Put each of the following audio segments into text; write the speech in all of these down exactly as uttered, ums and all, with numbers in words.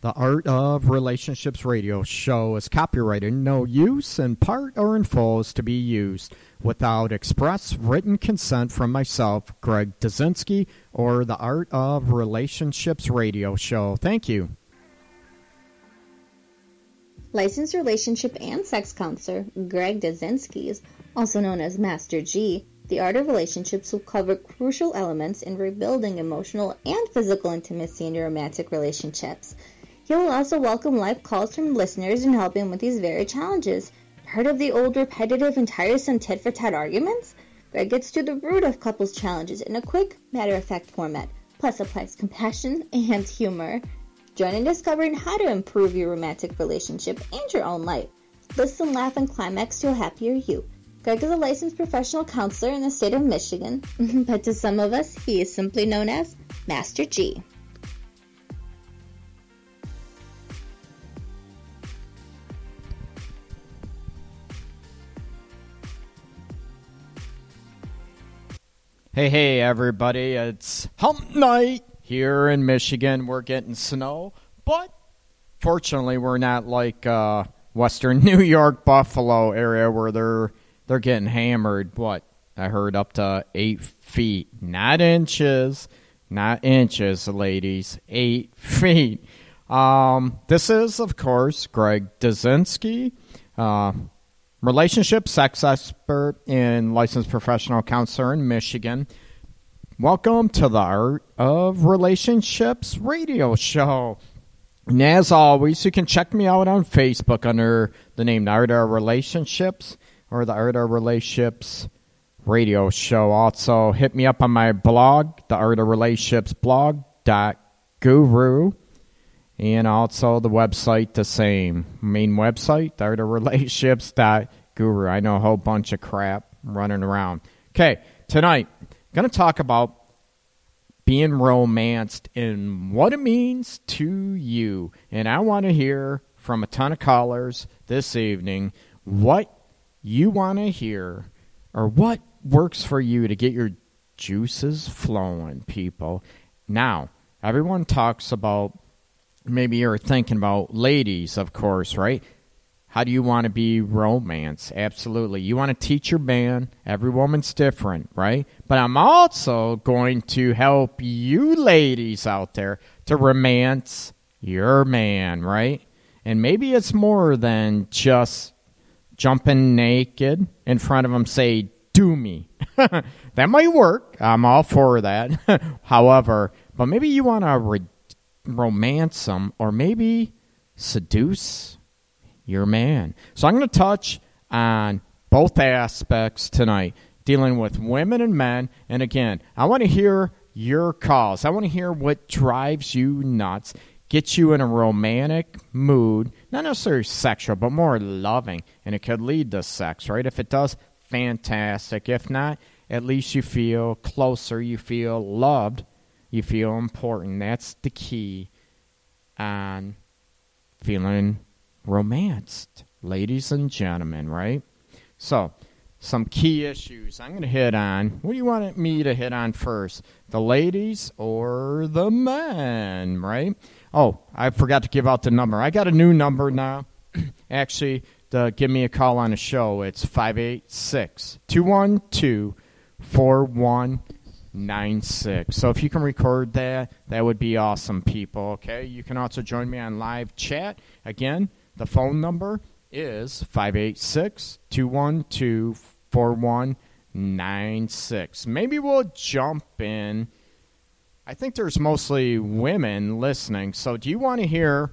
The Art of Relationships radio show is copyrighted. No use in part or in full is to be used without express written consent from myself, Greg Dzinski, or the Art of Relationships radio show. Thank you. Licensed relationship and sex counselor Greg Dzinski, also known as Master G, The Art of Relationships will cover crucial elements in rebuilding emotional and physical intimacy in your romantic relationships. He will also welcome live calls from listeners in helping with these very challenges. Heard of the old repetitive and tiresome tit-for-tat arguments? Greg gets to the root of couples' challenges in a quick, matter-of-fact format, plus applies compassion and humor. Join in discovering how to improve your romantic relationship and your own life. Listen, laugh, and climax to a happier you. Greg is a licensed professional counselor in the state of Michigan, but to some of us, he is simply known as Master G. Hey, hey, everybody. It's hump night here in Michigan. We're getting snow, but fortunately, we're not like uh, Western New York, Buffalo area where they're they're getting hammered. What? I heard up to eight feet. Not inches. Not inches, ladies. Eight feet. Um, this is, of course, Greg Dzinski. Uh Relationship sex expert and licensed professional counselor in Michigan. Welcome to the Art of Relationships radio show. And as always, you can check me out on Facebook under the name The Art of Relationships or the Art of Relationships radio show. Also, hit me up on my blog, the Art of Relationships blog dot guru. And also the website, the same. Main website, art of relationships dot guru. I know a whole bunch of crap running around. Okay, tonight, I'm going to talk about being romanced and what it means to you. And I want to hear from a ton of callers this evening what you want to hear or what works for you to get your juices flowing, people. Now, everyone talks about... Maybe you're thinking about ladies, of course, right? How do you want to be romance? Absolutely. You want to teach your man. Every woman's different, right? But I'm also going to help you ladies out there to romance your man, right? And maybe it's more than just jumping naked in front of him, say, do me. That might work. I'm all for that. However, but maybe you want to reduce romance them, or maybe seduce your man. So I'm going to touch on both aspects tonight, dealing with women and men. And again, I want to hear your calls. I want to hear what drives you nuts, gets you in a romantic mood, not necessarily sexual, but more loving. And it could lead to sex, right? If it does, fantastic. If not, at least you feel closer, you feel loved. You feel important. That's the key on feeling romanced, ladies and gentlemen, right? So, some key issues I'm going to hit on. What do you want me to hit on first? The ladies or the men, right? Oh, I forgot to give out the number. I got a new number now. Actually, to give me a call on a show, it's five eight six, two one two, four one two two. nine six. So if you can record that, that would be awesome, people. Okay, you can also join me on live chat. Again, the phone number is five eight six, two one two, four one nine six. Maybe we'll jump in. I think there's mostly women listening. So do you want to hear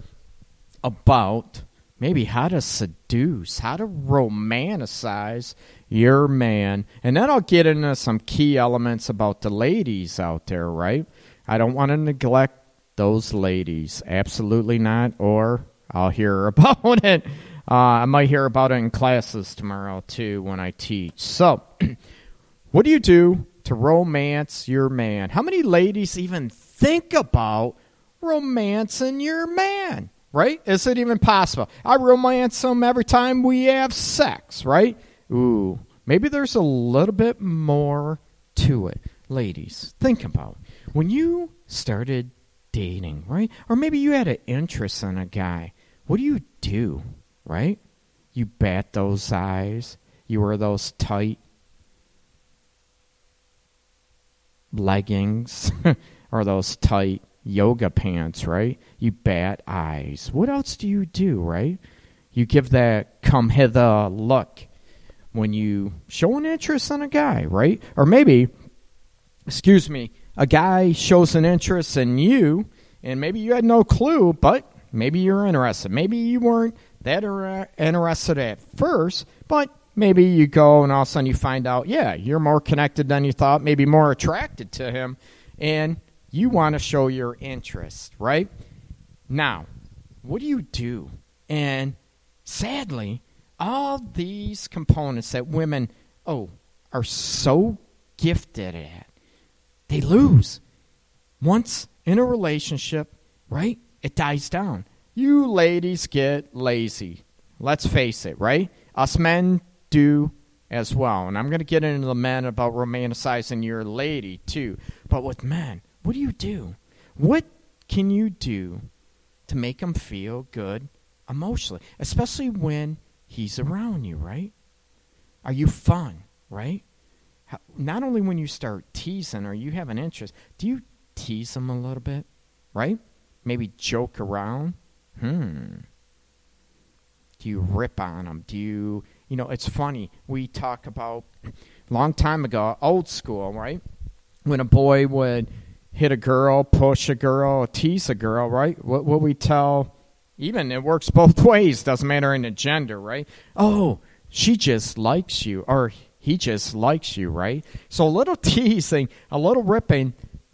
about maybe how to seduce, how to romanticize your man? And then I'll get into some key elements about the ladies out there, right? I don't want to neglect those ladies. Absolutely not, or I'll hear about it. Uh, I might hear about it in classes tomorrow, too, when I teach. So, what do you do to romance your man? How many ladies even think about romancing your man? Right? Is it even possible? I romance them every time we have sex, right? Ooh, maybe there's a little bit more to it. Ladies, think about it. When you started dating, right? Or maybe you had an interest in a guy. What do you do, right? You bat those eyes. You wear those tight leggings or those tight yoga pants, right? You bat eyes. What else do you do, right? You give that come hither look when you show an interest in a guy, right? Or maybe, excuse me, a guy shows an interest in you, and maybe you had no clue, but maybe you're interested. Maybe you weren't that interested at first, but maybe you go and all of a sudden you find out, yeah, you're more connected than you thought, maybe more attracted to him, and you want to show your interest, right? Now, what do you do? And sadly, all these components that women, oh, are so gifted at, they lose. Once in a relationship, right, it dies down. You ladies get lazy. Let's face it, right? Us men do as well. And I'm going to get into the men about romanticizing your lady, too. But with men, what do you do? What can you do to make him feel good emotionally? Especially when he's around you, right? Are you fun, right? How, not only when you start teasing or you have an interest, do you tease him a little bit, right? Maybe joke around. Hmm. Do you rip on them? Do you, you know, it's funny. We talk about long time ago, old school, right? When a boy would hit a girl, push a girl, tease a girl, right? What would we tell? Even it works both ways. Doesn't matter in the gender, right? Oh, she just likes you or he just likes you, right? So a little teasing, a little ripping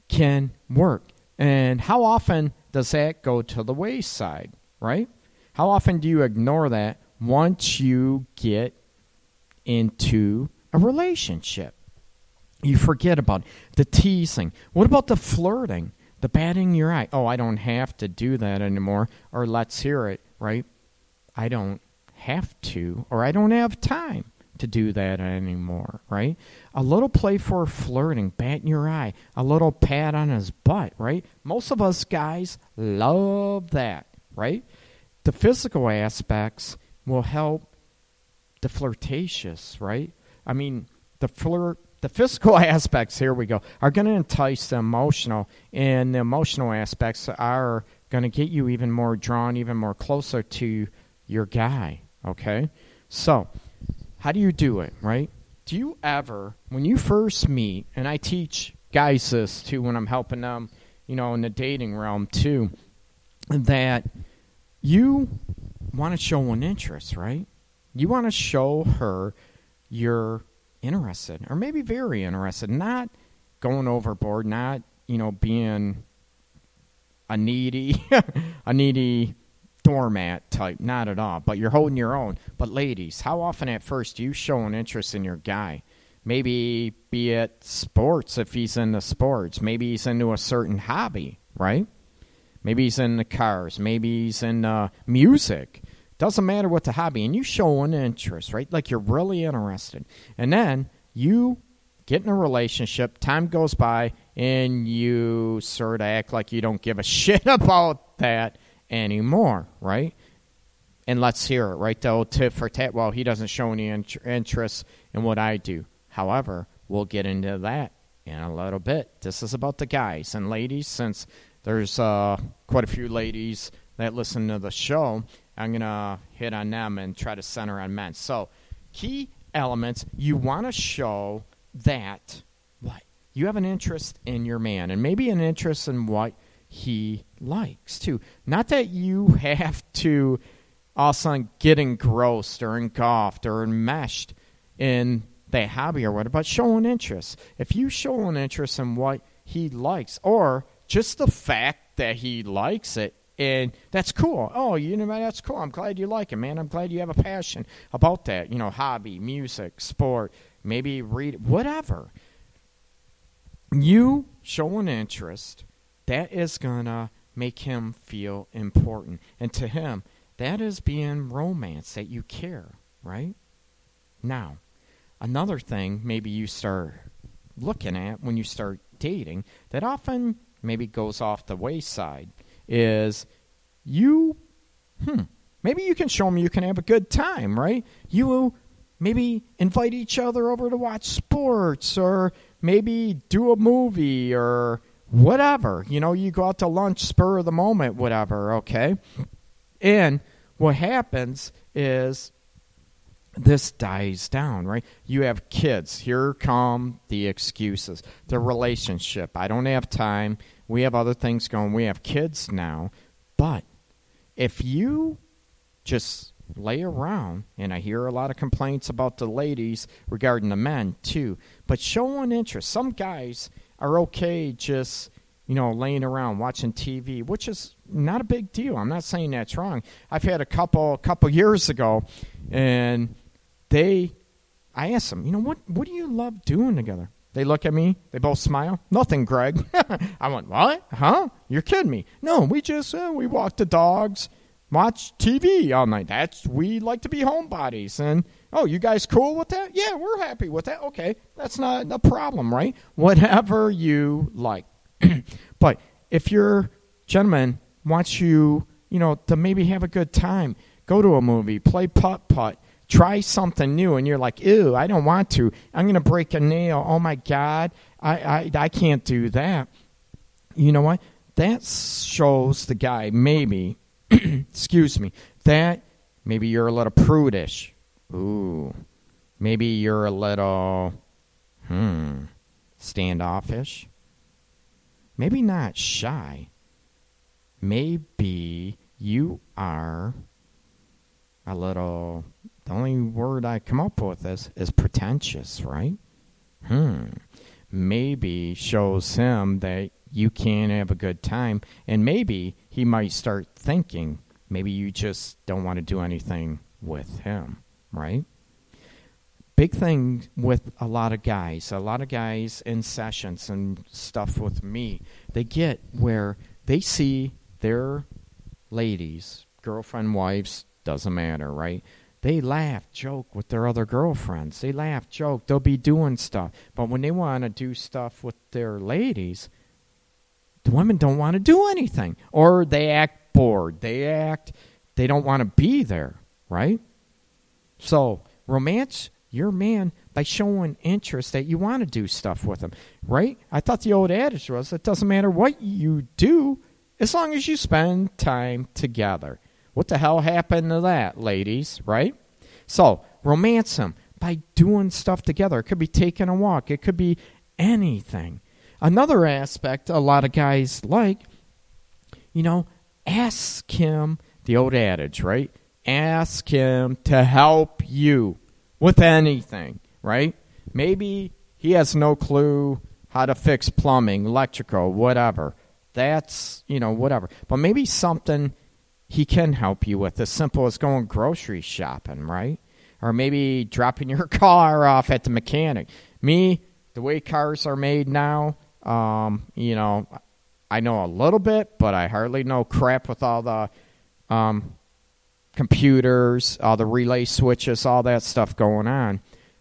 can work. And how often does that go to the wayside, right? How often do you ignore that once you get into a relationship? You forget about it. The teasing. What about the flirting? The batting your eye. Oh, I don't have to do that anymore. Or let's hear it, right? I don't have to, or I don't have time to do that anymore, right? A little play for flirting, batting your eye, a little pat on his butt, right? Most of us guys love that, right? The physical aspects will help the flirtatious, right? I mean, the flirt, the physical aspects, here we go, are going to entice the emotional, and the emotional aspects are going to get you even more drawn, even more closer to your guy, okay? So, how do you do it, right? Do you ever, when you first meet, and I teach guys this too when I'm helping them, you know, in the dating realm too, that you want to show an interest, right? You want to show her you're interested, or maybe very interested, not going overboard, not, you know, being a needy, a needy doormat type, not at all, but you're holding your own. But ladies, how often at first do you show an interest in your guy? Maybe be it sports if he's into sports. Maybe he's into a certain hobby, right? Maybe he's in the cars. Maybe he's in uh, music. Doesn't matter what the hobby. And you show an interest, right? Like you're really interested. And then you get in a relationship. Time goes by. And you sort of act like you don't give a shit about that anymore, right? And let's hear it, right? The old tit for tat. Well, he doesn't show any in- interest in what I do. However, we'll get into that in a little bit. This is about the guys. And ladies, since There's uh, quite a few ladies that listen to the show, I'm going to hit on them and try to center on men. So, key elements, you want to show that what you have an interest in your man, and maybe an interest in what he likes, too. Not that you have to all of a sudden get engrossed or engulfed or enmeshed in that hobby or whatever, but show an interest. If you show an interest in what he likes, or just the fact that he likes it, and that's cool. Oh, you know, that's cool. I'm glad you like it, man. I'm glad you have a passion about that. You know, hobby, music, sport, maybe read, whatever. You show an interest, that is going to make him feel important. And to him, that is being romance, that you care, right? Now, another thing maybe you start looking at when you start dating that often maybe goes off the wayside is you, hmm, maybe you can show them you can have a good time, right? You maybe invite each other over to watch sports or maybe do a movie or whatever. You know, you go out to lunch, spur of the moment, whatever, okay? And what happens is this dies down, right? You have kids. Here come the excuses. The relationship. I don't have time. We have other things going. We have kids now. But if you just lay around, and I hear a lot of complaints about the ladies regarding the men too, but show an interest. Some guys are okay just, you know, laying around watching T V, which is not a big deal. I'm not saying that's wrong. I've had a couple a couple years ago, and they, I asked them, you know, what, what do you love doing together? They look at me. They both smile. Nothing, Greg. I went, what? Huh? You're kidding me. No, we just, uh, we walk the dogs, watch T V all night. That's, we like to be homebodies. And, oh, you guys cool with that? Yeah, we're happy with that. Okay, that's not a problem, right? Whatever you like. But if your gentleman wants you, you know, to maybe have a good time, go to a movie, play putt-putt, try something new, and you're like, ew, I don't want to. I'm going to break a nail. Oh, my God, I, I, I can't do that. You know what? That shows the guy maybe, excuse me, that maybe you're a little prudish. Ooh, maybe you're a little, hmm, standoffish. Maybe not shy. Maybe you are a little, the only word I come up with is, is pretentious, right? Hmm. Maybe shows him that you can't have a good time. And maybe he might start thinking, maybe you just don't want to do anything with him, right? Big thing with a lot of guys, a lot of guys in sessions and stuff with me, they get where they see their ladies, girlfriend, wives, doesn't matter, right? They laugh, joke with their other girlfriends. They laugh, joke. They'll be doing stuff. But when they want to do stuff with their ladies, the women don't want to do anything. Or they act bored. They act, they don't want to be there, right? So romance your man by showing interest that you want to do stuff with him, right? I thought the old adage was, it doesn't matter what you do as long as you spend time together. What the hell happened to that, ladies, right? So romance him by doing stuff together. It could be taking a walk. It could be anything. Another aspect a lot of guys like, you know, ask him, the old adage, right? Ask him to help you with anything, right? Maybe he has no clue how to fix plumbing, electrical, whatever. That's, you know, whatever. But maybe something he can help you with, as simple as going grocery shopping, right? Or maybe dropping your car off at the mechanic. Me, the way cars are made now, um, you know, I know a little bit, but I hardly know crap with all the um computers, uh, the relay switches, all that stuff going on.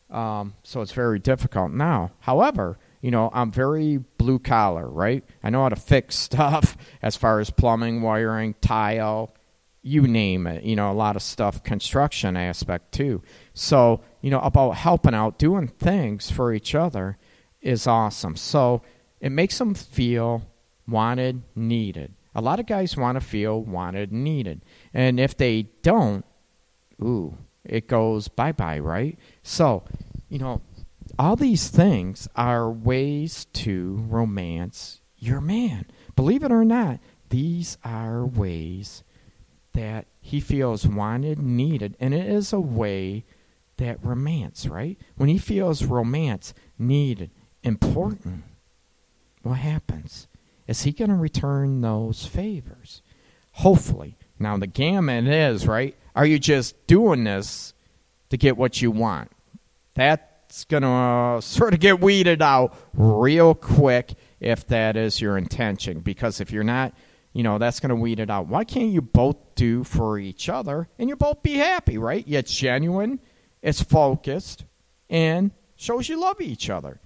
Um, so it's very difficult now. However, you know, I'm very blue collar, right? I know how to fix stuff as far as plumbing, wiring, tile, you name it. You know, a lot of stuff, construction aspect too. So, you know, about helping out, doing things for each other is awesome. So it makes them feel wanted, needed. A lot of guys want to feel wanted, needed. And if they don't, ooh, it goes bye-bye, right? So, you know, all these things are ways to romance your man. Believe it or not, these are ways that he feels wanted, needed, and it is a way that romance, right? When he feels romance, needed, important, what happens? Is he going to return those favors? Hopefully. Now, the gamut is, right, are you just doing this to get what you want? That's going to uh, sort of get weeded out real quick if that is your intention. Because if you're not, you know, that's going to weed it out. Why can't you both do for each other and you both be happy, right? It's genuine, it's focused, and shows you love each other.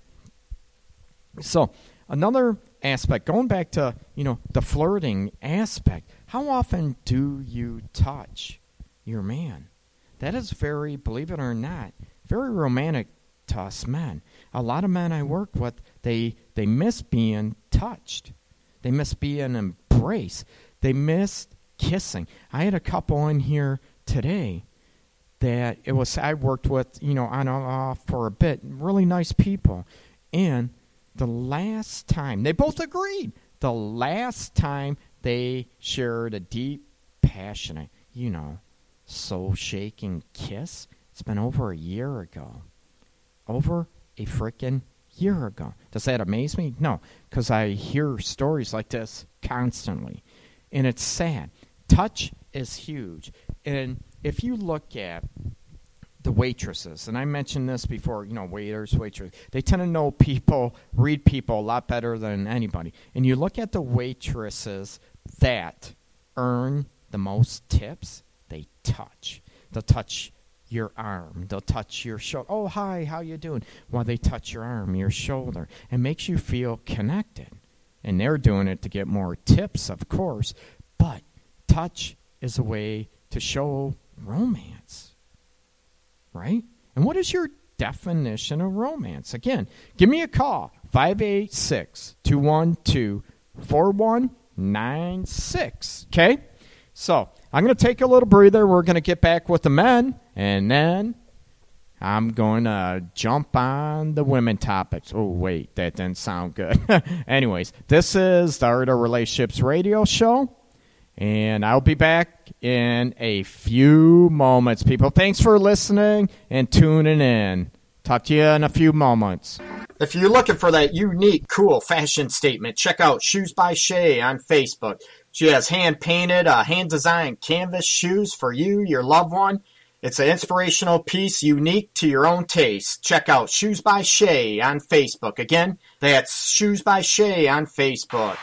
So another aspect, going back to, you know, the flirting aspect, how often do you touch your man? That is very, believe it or not, very romantic to us men. A lot of men I work with, they they miss being touched. They miss being embraced. They miss kissing. I had a couple in here today that it was I worked with, you know, on and off for a bit, really nice people. And the last time, they both agreed, the last time they shared a deep, passionate, you know, soul-shaking kiss, it's been over a year ago. Over a freaking year ago. Does that amaze me? No, because I hear stories like this constantly. And it's sad. Touch is huge. And if you look at the waitresses, and I mentioned this before, you know, waiters, waitresses, they tend to know people, read people a lot better than anybody. And you look at the waitresses that earn the most tips, they touch. They'll touch your arm. They'll touch your shoulder. Oh, hi, how you doing? Well, they touch your arm, your shoulder. It makes you feel connected. And they're doing it to get more tips, of course. But touch is a way to show romance. Right? And what is your definition of romance? Again, give me a call, five eight six, two one two, four one nine six, okay? So, I'm going to take a little breather. We're going to get back with the men, and then I'm going to jump on the women topics. Oh, wait, that didn't sound good. Anyways, this is the Art of Relationships radio show. And I'll be back in a few moments, people. Thanks for listening and tuning in. Talk to you in a few moments. If you're looking for that unique, cool fashion statement, check out Shoes by Shay on Facebook. She has hand-painted, uh, hand-designed canvas shoes for you, your loved one. It's an inspirational piece unique to your own taste. Check out Shoes by Shay on Facebook. Again, that's Shoes by Shay on Facebook.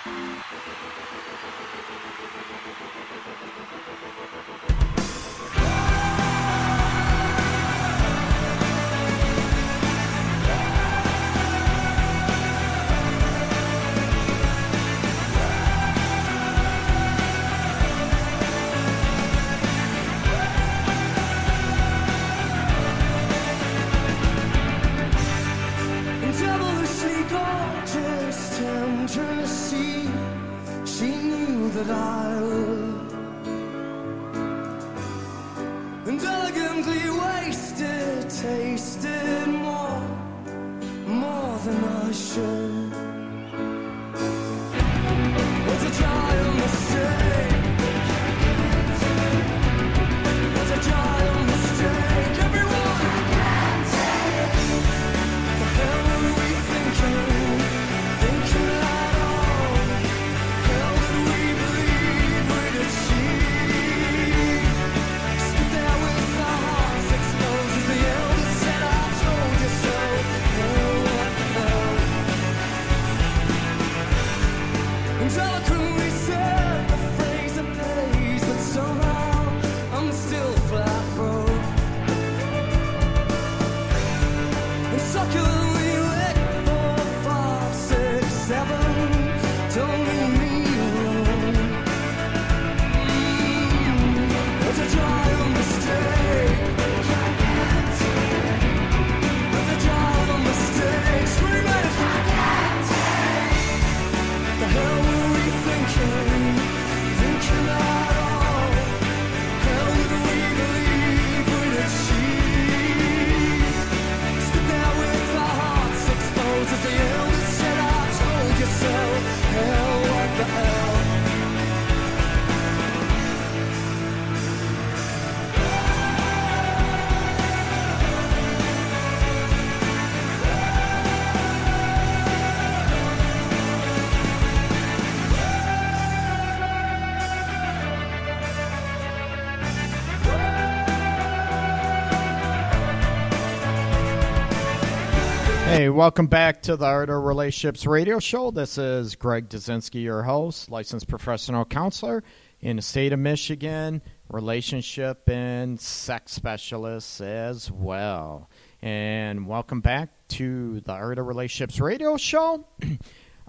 Hey, welcome back to the Art of Relationships radio show. This is Greg Dzinski, your host, licensed professional counselor in the state of Michigan, relationship and sex specialist as well. And welcome back to the Art of Relationships radio show.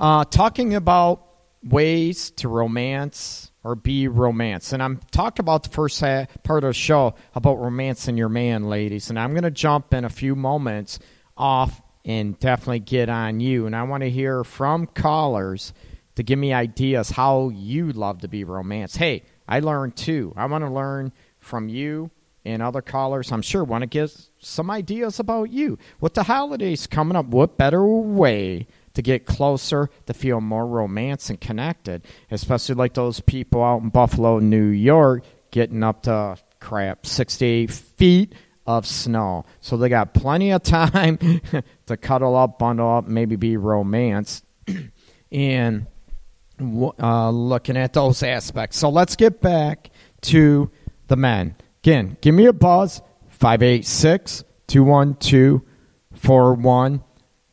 uh, talking about ways to romance or be romance. And I'm talked about the first part of the show about romancing your man, ladies. And I'm going to jump in a few moments off and definitely get on you. And I want to hear from callers to give me ideas how you love to be romanced. Hey, I learned too. I want to learn from you and other callers. I'm sure want to get some ideas about you. With the holidays coming up, what better way to get closer, to feel more romance and connected, especially like those people out in Buffalo, New York, getting up to, crap, sixty-eight feet of snow. So they got plenty of time to cuddle up, bundle up, maybe be romanced, and uh, looking at those aspects. So let's get back to the men. Again, give me a buzz, five eight six, two one two, four one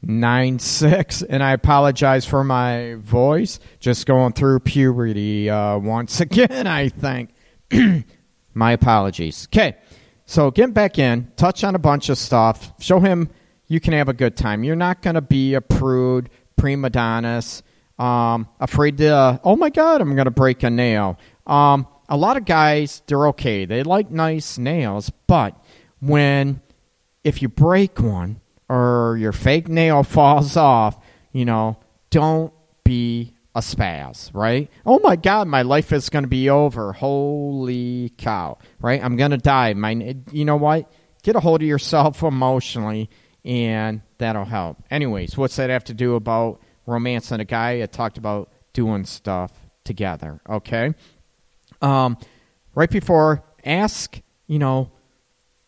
nine six, and I apologize for my voice, just going through puberty uh, once again, I think. My apologies. Okay, so get back in, touch on a bunch of stuff, show him you can have a good time. You're not going to be a prude, prima donnas, um, afraid to, uh, oh my God, I'm going to break a nail. Um, a lot of guys, they're okay. They like nice nails, but when, if you break one, or your fake nail falls off, you know, don't be a spaz, right? Oh, my God, my life is going to be over. Holy cow, right? I'm going to die. My, you know what? Get a hold of yourself emotionally, and that'll help. Anyways, what's that have to do about romancing a guy? I talked about doing stuff together, okay? Um, right before, ask, you know,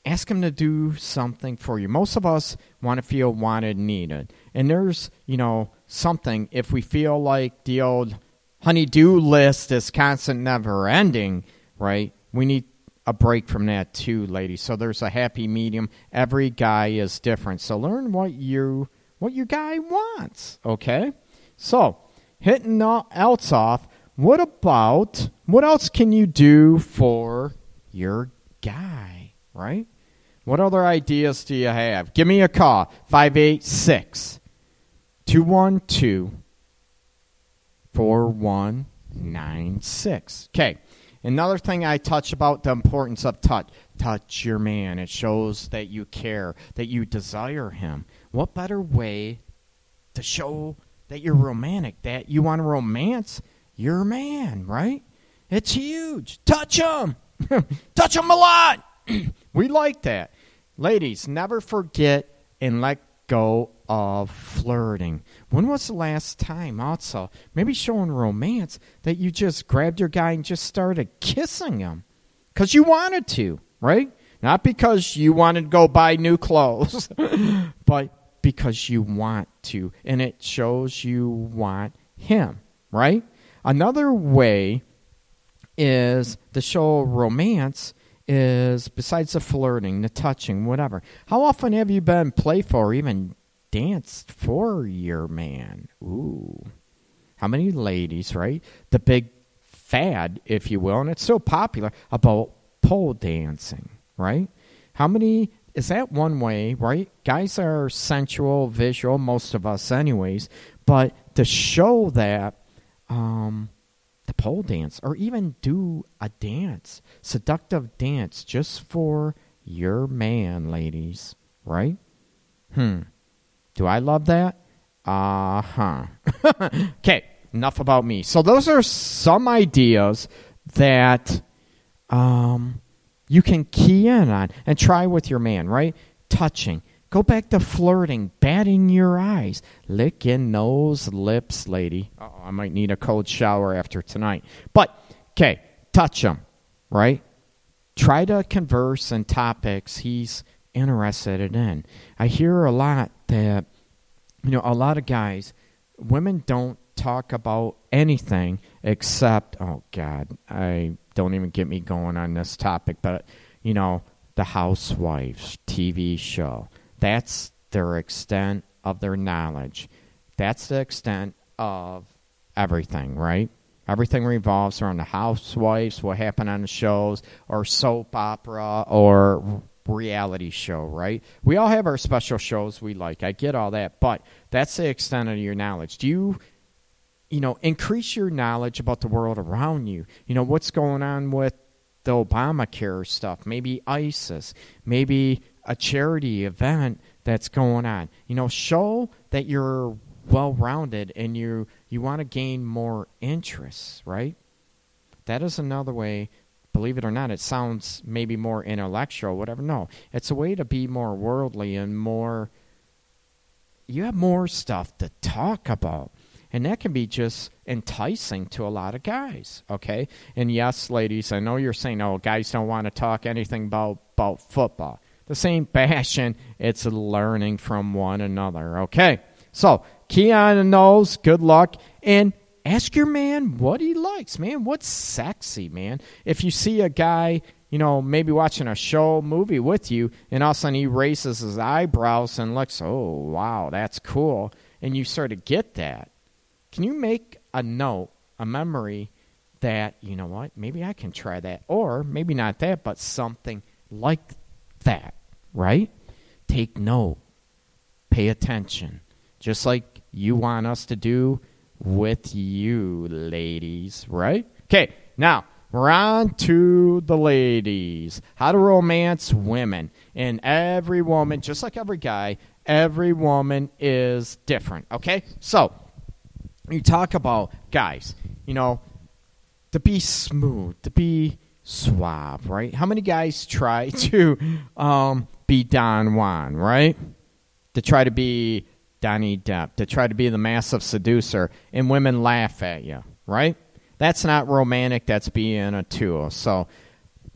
ask him to do something for you. Most of us want to feel wanted, needed. And there's, you know, something, if we feel like the old honey-do list is constant, never-ending, right, we need a break from that too, ladies. So there's a happy medium. Every guy is different. So learn what you what your guy wants, okay? So hitting else off, what about, what else can you do for your guy, right? What other ideas do you have? Give me a call, five eight six, two one two, four one nine six. Okay, another thing I touch about, the importance of touch. Touch your man. It shows that you care, that you desire him. What better way to show that you're romantic, that you want to romance your man, right? It's huge. Touch him. Touch him a lot. We like that. Ladies, never forget and let go of flirting. When was the last time also, maybe showing romance, that you just grabbed your guy and just started kissing him? Because you wanted to, right? Not because you wanted to go buy new clothes, but because you want to. And it shows you want him, right? Another way is to show romance is, besides the flirting, the touching, whatever, how often have you been playful or even danced for your man? Ooh. How many ladies, right? The big fad, if you will, and it's so popular, about pole dancing, right? How many, is that one way, right? Guys are sensual, visual, most of us anyways, but to show that, um... pole dance, or even do a dance, seductive dance, just for your man, ladies, right? Hmm. Do I love that? Uh-huh. Okay, enough about me. So those are some ideas that um, you can key in on and try with your man, right? Touching. Go back to flirting, batting your eyes, licking those lips, lady. Uh-oh, I might need a cold shower after tonight. But, okay, touch him, right? Try to converse in topics he's interested in. I hear a lot that, you know, a lot of guys, women don't talk about anything except, oh, God, I don't even get me going on this topic, but, you know, the Housewives T V show. That's their extent of their knowledge. That's the extent of everything, right? Everything revolves around the Housewives, what happened on the shows, or soap opera, or reality show, right? We all have our special shows we like. I get all that, but that's the extent of your knowledge. Do you you know, increase your knowledge about the world around you. You know, what's going on with the Obamacare stuff, maybe ISIS, maybe a charity event that's going on. You know, show that you're well-rounded and you you want to gain more interests, right? That is another way, believe it or not, it sounds maybe more intellectual, whatever. No, it's a way to be more worldly and more, you have more stuff to talk about. And that can be just enticing to a lot of guys, okay? And yes, ladies, I know you're saying, oh, guys don't want to talk anything about, about football. The same passion, it's learning from one another, okay? So, key on the nose, good luck, and ask your man what he likes, man. What's sexy, man? If you see a guy, you know, maybe watching a show, movie with you, and all of a sudden he raises his eyebrows and looks, oh, wow, that's cool, and you sort of get that. Can you make a note, a memory that, you know what, maybe I can try that. Or maybe not that, but something like that, right? Take note. Pay attention. Just like you want us to do with you, ladies, right? Okay, now, we're on to the ladies. How to romance women. And every woman, just like every guy, every woman is different, okay? So, you talk about guys, you know, to be smooth, to be suave, right? How many guys try to um, be Don Juan, right? To try to be Donnie Depp, to try to be the massive seducer, and women laugh at you, right? That's not romantic, that's being a tool. So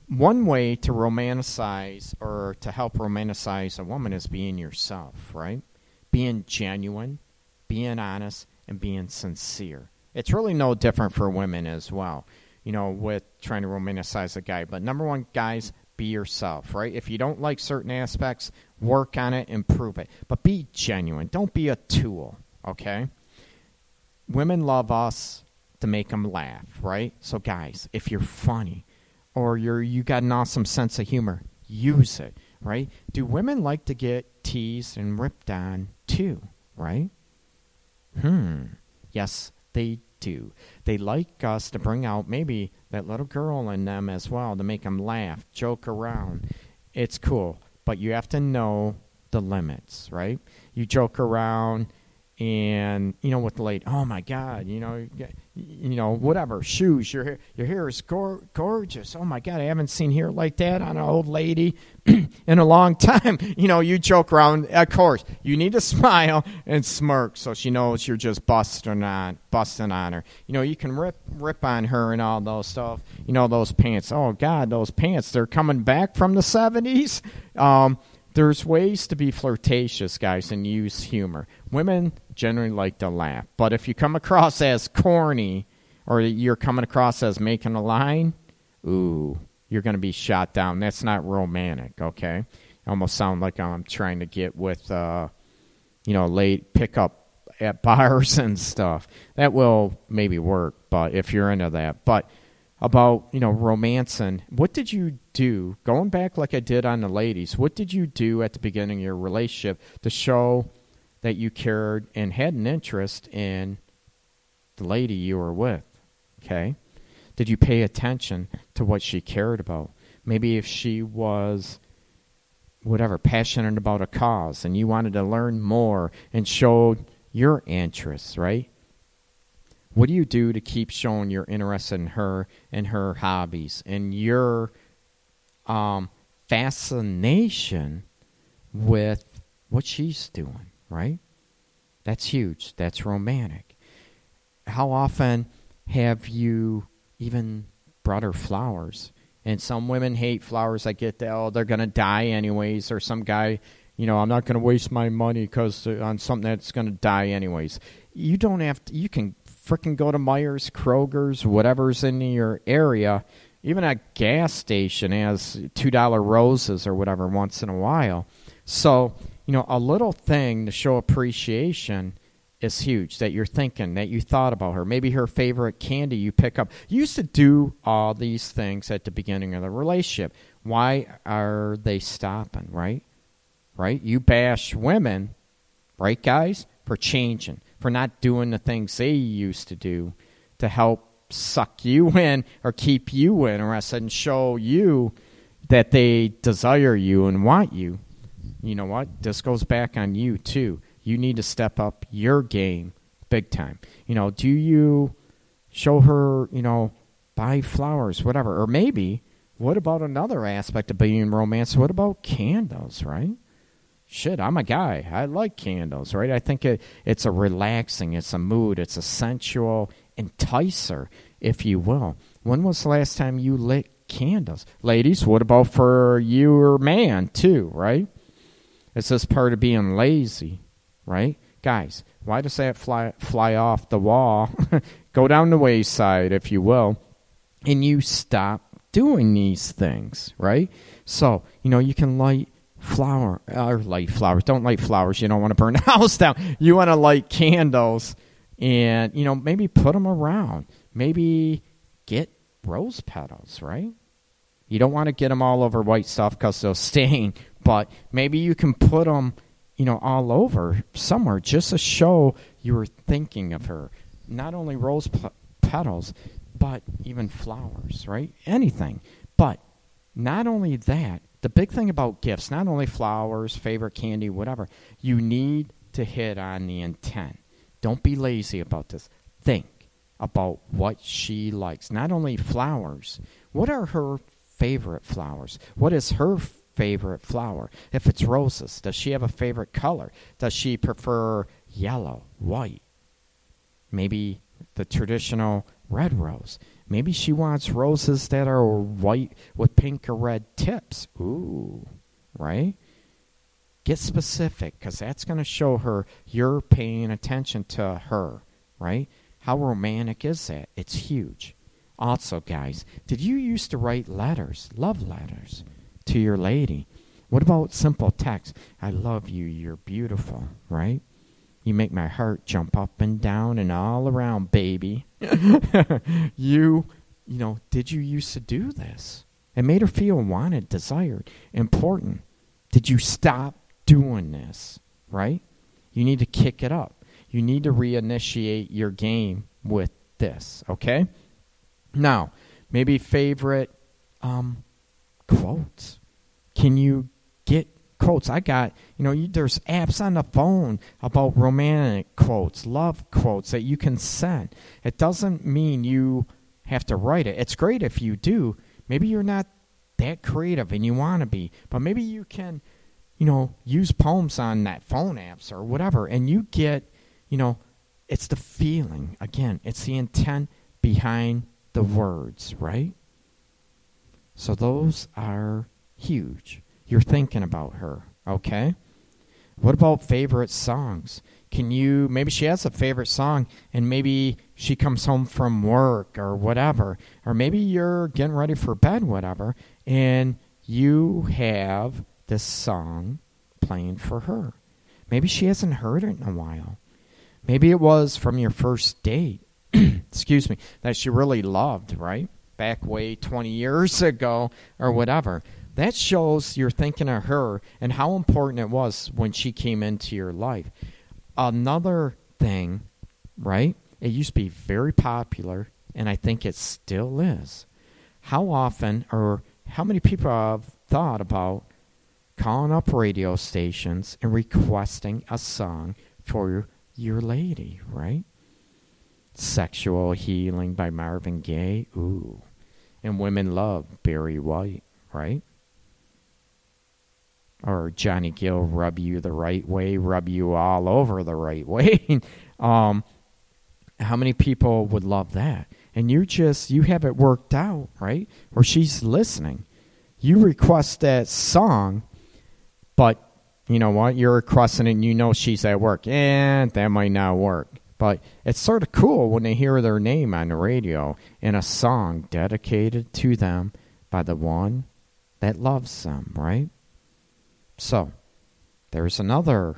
one way to romanticize or to help romanticize a woman is being yourself, right? Being genuine, being honest, and being sincere. It's really no different for women as well, you know, with trying to romanticize a guy. But number one, guys, be yourself, right? If you don't like certain aspects, work on it, improve it. But be genuine. Don't be a tool, okay? Women love us to make them laugh, right? So, guys, if you're funny or you're you got an awesome sense of humor, use it, right? Do women like to get teased and ripped on too, right? Hmm. Yes, they do. They like us to bring out maybe that little girl in them as well to make them laugh, joke around. It's cool, but you have to know the limits, right? You joke around and, you know, with the lady, oh, my God, you know, you know, whatever, shoes, your hair, your hair is gor- gorgeous. Oh, my God, I haven't seen hair like that on an old lady in a long time. You know, you joke around. Of course, you need to smile and smirk so she knows you're just busting on, busting on her. You know, you can rip rip on her and all those stuff. You know, those pants. Oh, God, those pants, they're coming back from the seventies. Um, there's ways to be flirtatious, guys, and use humor. Women generally like to laugh. But if you come across as corny or you're coming across as making a line, ooh, you're going to be shot down. That's not romantic, okay? I almost sound like I'm trying to get with, uh, you know, late pickup at bars and stuff. That will maybe work, but if you're into that. But about, you know, romancing, what did you do? Going back like I did on the ladies, what did you do at the beginning of your relationship to show that you cared and had an interest in the lady you were with, okay? Did you pay attention to what she cared about? Maybe if she was, whatever, passionate about a cause and you wanted to learn more and showed your interests, right? What do you do to keep showing your interest in her and her hobbies and your um, fascination with what she's doing? Right? That's huge. That's romantic. How often have you even brought her flowers? And some women hate flowers. I get that, oh, they're going to die anyways. Or some guy, you know, I'm not going to waste my money because on something that's going to die anyways. You don't have to, you can freaking go to Meyers, Kroger's, whatever's in your area. Even a gas station has two dollar roses or whatever once in a while. So, you know, a little thing to show appreciation is huge, that you're thinking, that you thought about her. Maybe her favorite candy you pick up. You used to do all these things at the beginning of the relationship. Why are they stopping, right? Right? You bash women, right, guys, for changing. for not doing the things they used to do to help suck you in or keep you interested and show you that they desire you and want you. You know what? This goes back on you, too. You need to step up your game big time. You know, do you show her, you know, buy flowers, whatever? Or maybe, what about another aspect of being in romance? What about candles, right? Shit, I'm a guy. I like candles, right? I think it, it's a relaxing, it's a mood, it's a sensual enticer, if you will. When was the last time you lit candles? Ladies, what about for your man, too, right? It's this part of being lazy, right? Guys, why does that fly, fly off the wall, go down the wayside, if you will, and you stop doing these things, right? So, you know, you can light flower, or light flowers. Don't light flowers. You don't want to burn the house down. You want to light candles and, you know, maybe put them around. Maybe get rose petals, right? You don't want to get them all over white stuff because they'll stain, but maybe you can put them, you know, all over somewhere just to show you were thinking of her. Not only rose p- petals, but even flowers, right? Anything. But not only that, the big thing about gifts, not only flowers, favorite candy, whatever, you need to hit on the intent. Don't be lazy about this. Think about what she likes. Not only flowers. What are her favorite flowers? What is her favorite flower? If it's roses, does she have a favorite color? Does she prefer yellow, white? Maybe the traditional red rose. Maybe she wants roses that are white with pink or red tips. Ooh, right? Get specific, because that's going to show her you're paying attention to her, right? How romantic is that? It's huge. Also, guys, did you used to write letters, love letters, to your lady? What about simple text? I love you. You're beautiful, right? You make my heart jump up and down and all around, baby. you, you know, did you used to do this? It made her feel wanted, desired, important. Did you stop doing this, right? You need to kick it up. You need to reinitiate your game with this, okay? Now, maybe favorite um, quotes. Can you get quotes? I got, you know, you, there's apps on the phone about romantic quotes, love quotes that you can send. It doesn't mean you have to write it. It's great if you do. Maybe you're not that creative and you want to be, but maybe you can, you know, use poems on that phone apps or whatever, and you get, you know, it's the feeling. Again, it's the intent behind the words, right? So those are huge. You're thinking about her, okay? What about favorite songs? Can you, maybe she has a favorite song and maybe she comes home from work or whatever, or maybe you're getting ready for bed, whatever, and you have this song playing for her. Maybe she hasn't heard it in a while. Maybe it was from your first date, excuse me, that she really loved, right? Back way twenty years ago or whatever. That shows you're thinking of her and how important it was when she came into your life. Another thing, right? It used to be very popular, and I think it still is. How often or how many people have thought about calling up radio stations and requesting a song for your, your lady, right? Sexual Healing by Marvin Gaye. Ooh. And Women Love, Barry White, right? Or Johnny Gill, Rub You the Right Way, Rub You All Over the Right Way. um, how many people would love that? And you just, you have it worked out, right? Or she's listening. You request that song, but you know what? You're requesting it and you know she's at work. And that might not work. But it's sort of cool when they hear their name on the radio in a song dedicated to them by the one that loves them, right? So there's another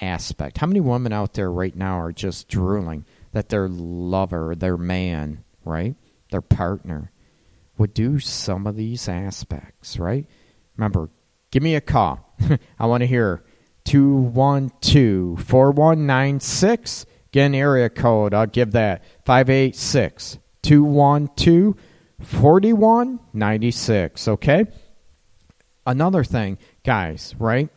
aspect. How many women out there right now are just drooling that their lover, their man, right, their partner would do some of these aspects, right? Remember, give me a call. I want to hear two one two, four one nine six. Again, area code, I'll give that, five eight six, two one two, four one nine six, okay? Another thing, guys, right?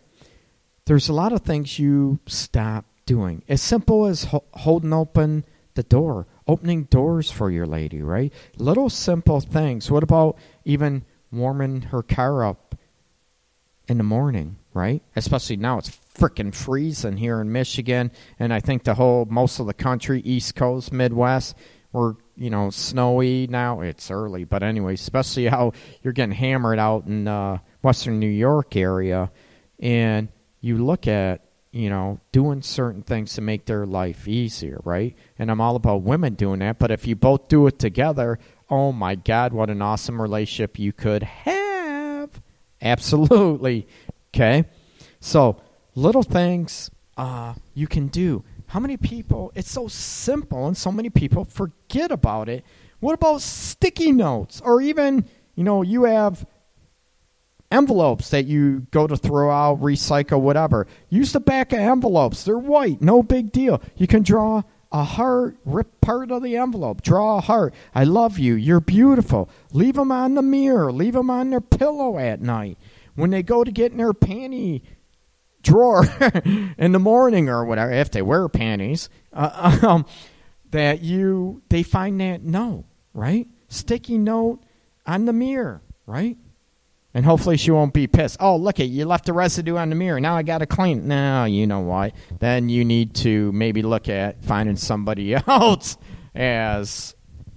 There's a lot of things you stop doing. As simple as ho- holding open the door, opening doors for your lady, right? Little simple things. What about even warming her car up in the morning, right? Especially now it's freaking freezing here in Michigan, and I think the whole, most of the country, East Coast, Midwest, we're, you know, snowy now. It's early, but anyway, especially how you're getting hammered out in uh, Western New York area, and you look at, you know, doing certain things to make their life easier, right? And I'm all about women doing that, but if you both do it together, oh my God, what an awesome relationship you could have. Absolutely. Okay? So, little things uh, you can do. How many people, it's so simple and so many people forget about it. What about sticky notes? Or even, you know, you have envelopes that you go to throw out, recycle, whatever. Use the back of envelopes. They're white. No big deal. You can draw a heart. Rip part of the envelope. Draw a heart. I love you. You're beautiful. Leave them on the mirror. Leave them on their pillow at night. When they go to get in their panty drawer in the morning or whatever, if they wear panties, uh, um, that you, they find that note, right? Sticky note on the mirror, right? And hopefully she won't be pissed. Oh, look it, you left the residue on the mirror. Now I got to clean it. No, you know why. Then you need to maybe look at finding somebody else as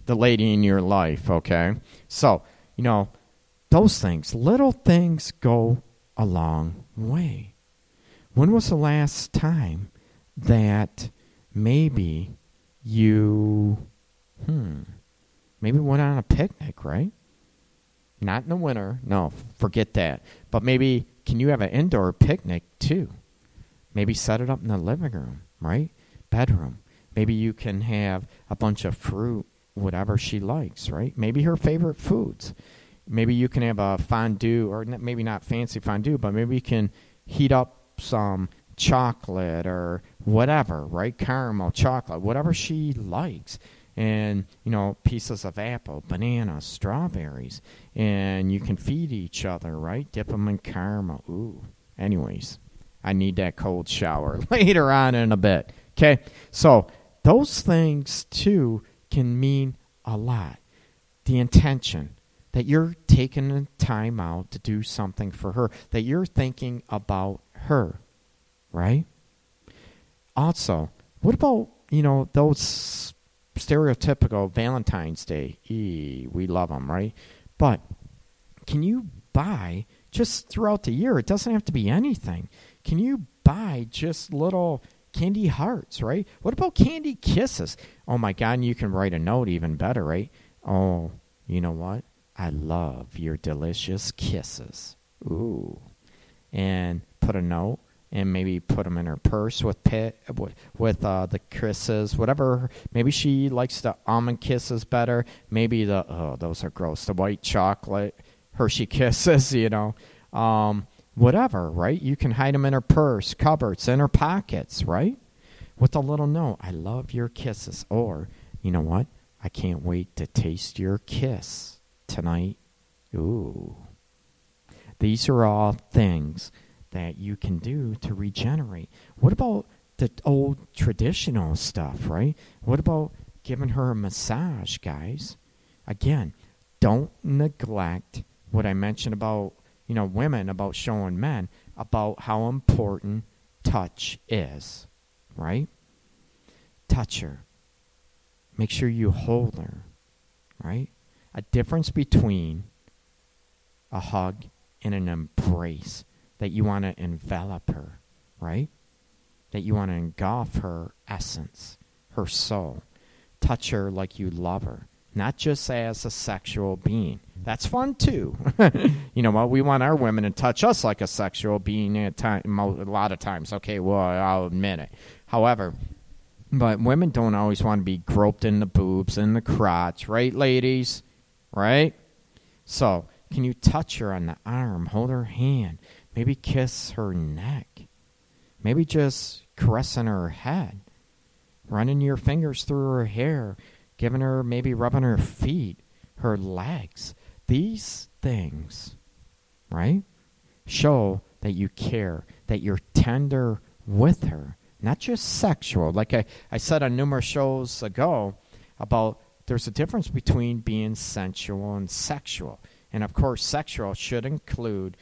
the lady in your life, okay? So, you know, those things, little things go a long way. When was the last time that maybe you, hmm, maybe went on a picnic, right? Not in the winter. No, forget that. But maybe, can you have an indoor picnic too? Maybe set it up in the living room, right? Bedroom. Maybe you can have a bunch of fruit, whatever she likes, right? Maybe her favorite foods. Maybe you can have a fondue, or maybe not fancy fondue, but maybe you can heat up some chocolate or whatever, right? Caramel, chocolate, whatever she likes. And, you know, pieces of apple, bananas, strawberries. And you can feed each other, right? Dip them in caramel. Ooh. Anyways, I need that cold shower later on in a bit. Okay? So, those things, too, can mean a lot. The intention that you're taking the time out to do something for her, that you're thinking about her, right? Also, what about, you know, those stereotypical Valentine's Day. Eee, we love them, right? But can you buy, just throughout the year, it doesn't have to be anything. Can you buy just little candy hearts, right? What about candy kisses? Oh, my God, and you can write a note even better, right? Oh, you know what? I love your delicious kisses. Ooh. And put a note. And maybe put them in her purse with pit, with uh, the kisses, whatever. Maybe she likes the almond kisses better. Maybe the, oh, those are gross. The white chocolate Hershey kisses, you know. Um, whatever, right? You can hide them in her purse, cupboards, in her pockets, right? With a little note, I love your kisses. Or, you know what? I can't wait to taste your kiss tonight. Ooh. These are all things that you can do to regenerate. What about the old traditional stuff, right? What about giving her a massage, guys? Again, don't neglect what I mentioned about, you know, women, about showing men, about how important touch is, right? Touch her. Make sure you hold her, right? A difference between a hug and an embrace. That you want to envelop her, right? That you want to engulf her essence, her soul. Touch her like you love her, not just as a sexual being. That's fun, too. You know what? We want our women to touch us like a sexual being at time, a lot of times. Okay, well, I'll admit it. However, but women don't always want to be groped in the boobs, in the crotch, right, ladies? Right? So, can you touch her on the arm, hold her hand, maybe kiss her neck. Maybe just caressing her head. running your fingers through her hair, giving her, maybe rubbing her feet, her legs. These things, right, show that you care, that you're tender with her, not just sexual. Like I, I said on numerous shows ago about there's a difference between being sensual and sexual. And, of course, sexual should include,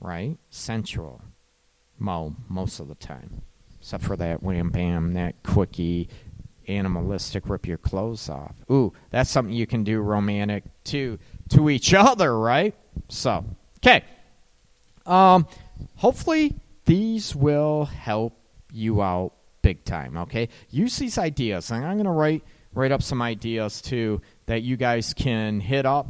right, sensual, mo, most of the time. Except for that wham, bam, that quickie, animalistic, rip your clothes off. Ooh, that's something you can do romantic to to each other, right? So, okay. Um, hopefully these will help you out big time, okay? Use these ideas. And I'm going to write write up some ideas, too, that you guys can hit up.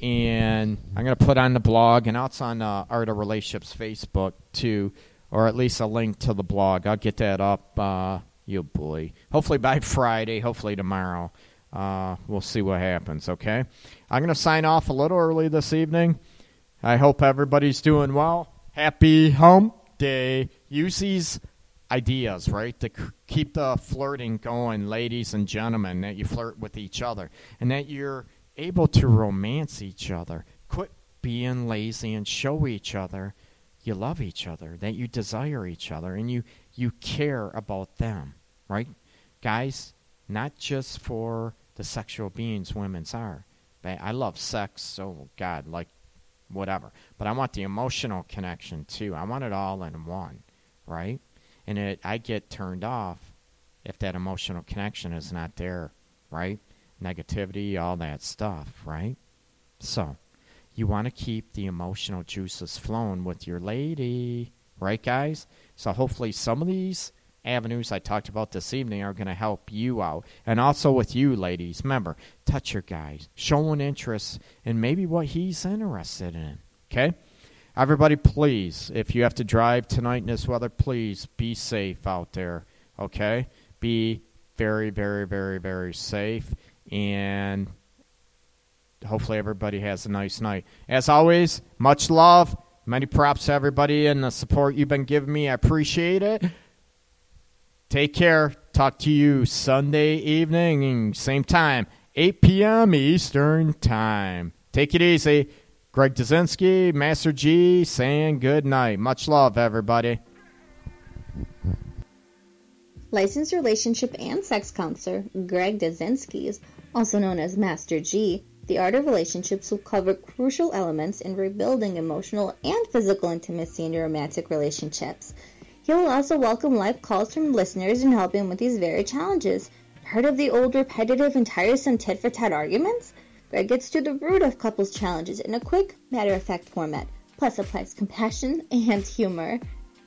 And I'm going to put on the blog, and it's on uh, Art of Relationships Facebook, too. Or at least a link to the blog. I'll get that up, uh, you boy. Hopefully by Friday, hopefully tomorrow. Uh, we'll see what happens, okay? I'm going to sign off a little early this evening. I hope everybody's doing well. Happy hump day. Use these ideas, right, to c- keep the flirting going, ladies and gentlemen, that you flirt with each other and that you're able to romance each other. Quit being lazy and show each other you love each other, that you desire each other, and you, you care about them, right? Guys, not just for the sexual beings women's are. I love sex, oh, God, like, whatever. But I want the emotional connection, too. I want it all in one, right? And it, I get turned off if that emotional connection is not there, right? Negativity, all that stuff, right? So, you want to keep the emotional juices flowing with your lady. Right, guys? So hopefully some of these avenues I talked about this evening are going to help you out. And also with you, ladies. Remember, touch your guys. Show an interest in maybe what he's interested in. Okay? Everybody, please, if you have to drive tonight in this weather, please be safe out there. Okay? Be very, very, very, very safe. And hopefully everybody has a nice night. As always, much love, many props to everybody and the support you've been giving me. I appreciate it. Take care. Talk to you Sunday evening, same time, eight p.m. Eastern Time. Take it easy. Greg Dzinski, Master G, saying good night. Much love, everybody. Licensed relationship and sex counselor Greg Dzinski, also known as Master G. The Art of Relationships will cover crucial elements in rebuilding emotional and physical intimacy in your romantic relationships. He will also welcome live calls from listeners in helping with these very challenges. Heard of the old repetitive and tiresome tit-for-tat arguments? Greg gets to the root of couples' challenges in a quick, matter-of-fact format, plus applies compassion and humor.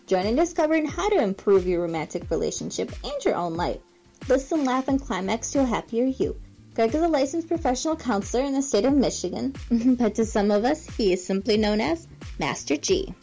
Join in discovering how to improve your romantic relationship and your own life. Listen, laugh, and climax to a happier you. Greg is a licensed professional counselor in the state of Michigan, but to some of us, he is simply known as Master G.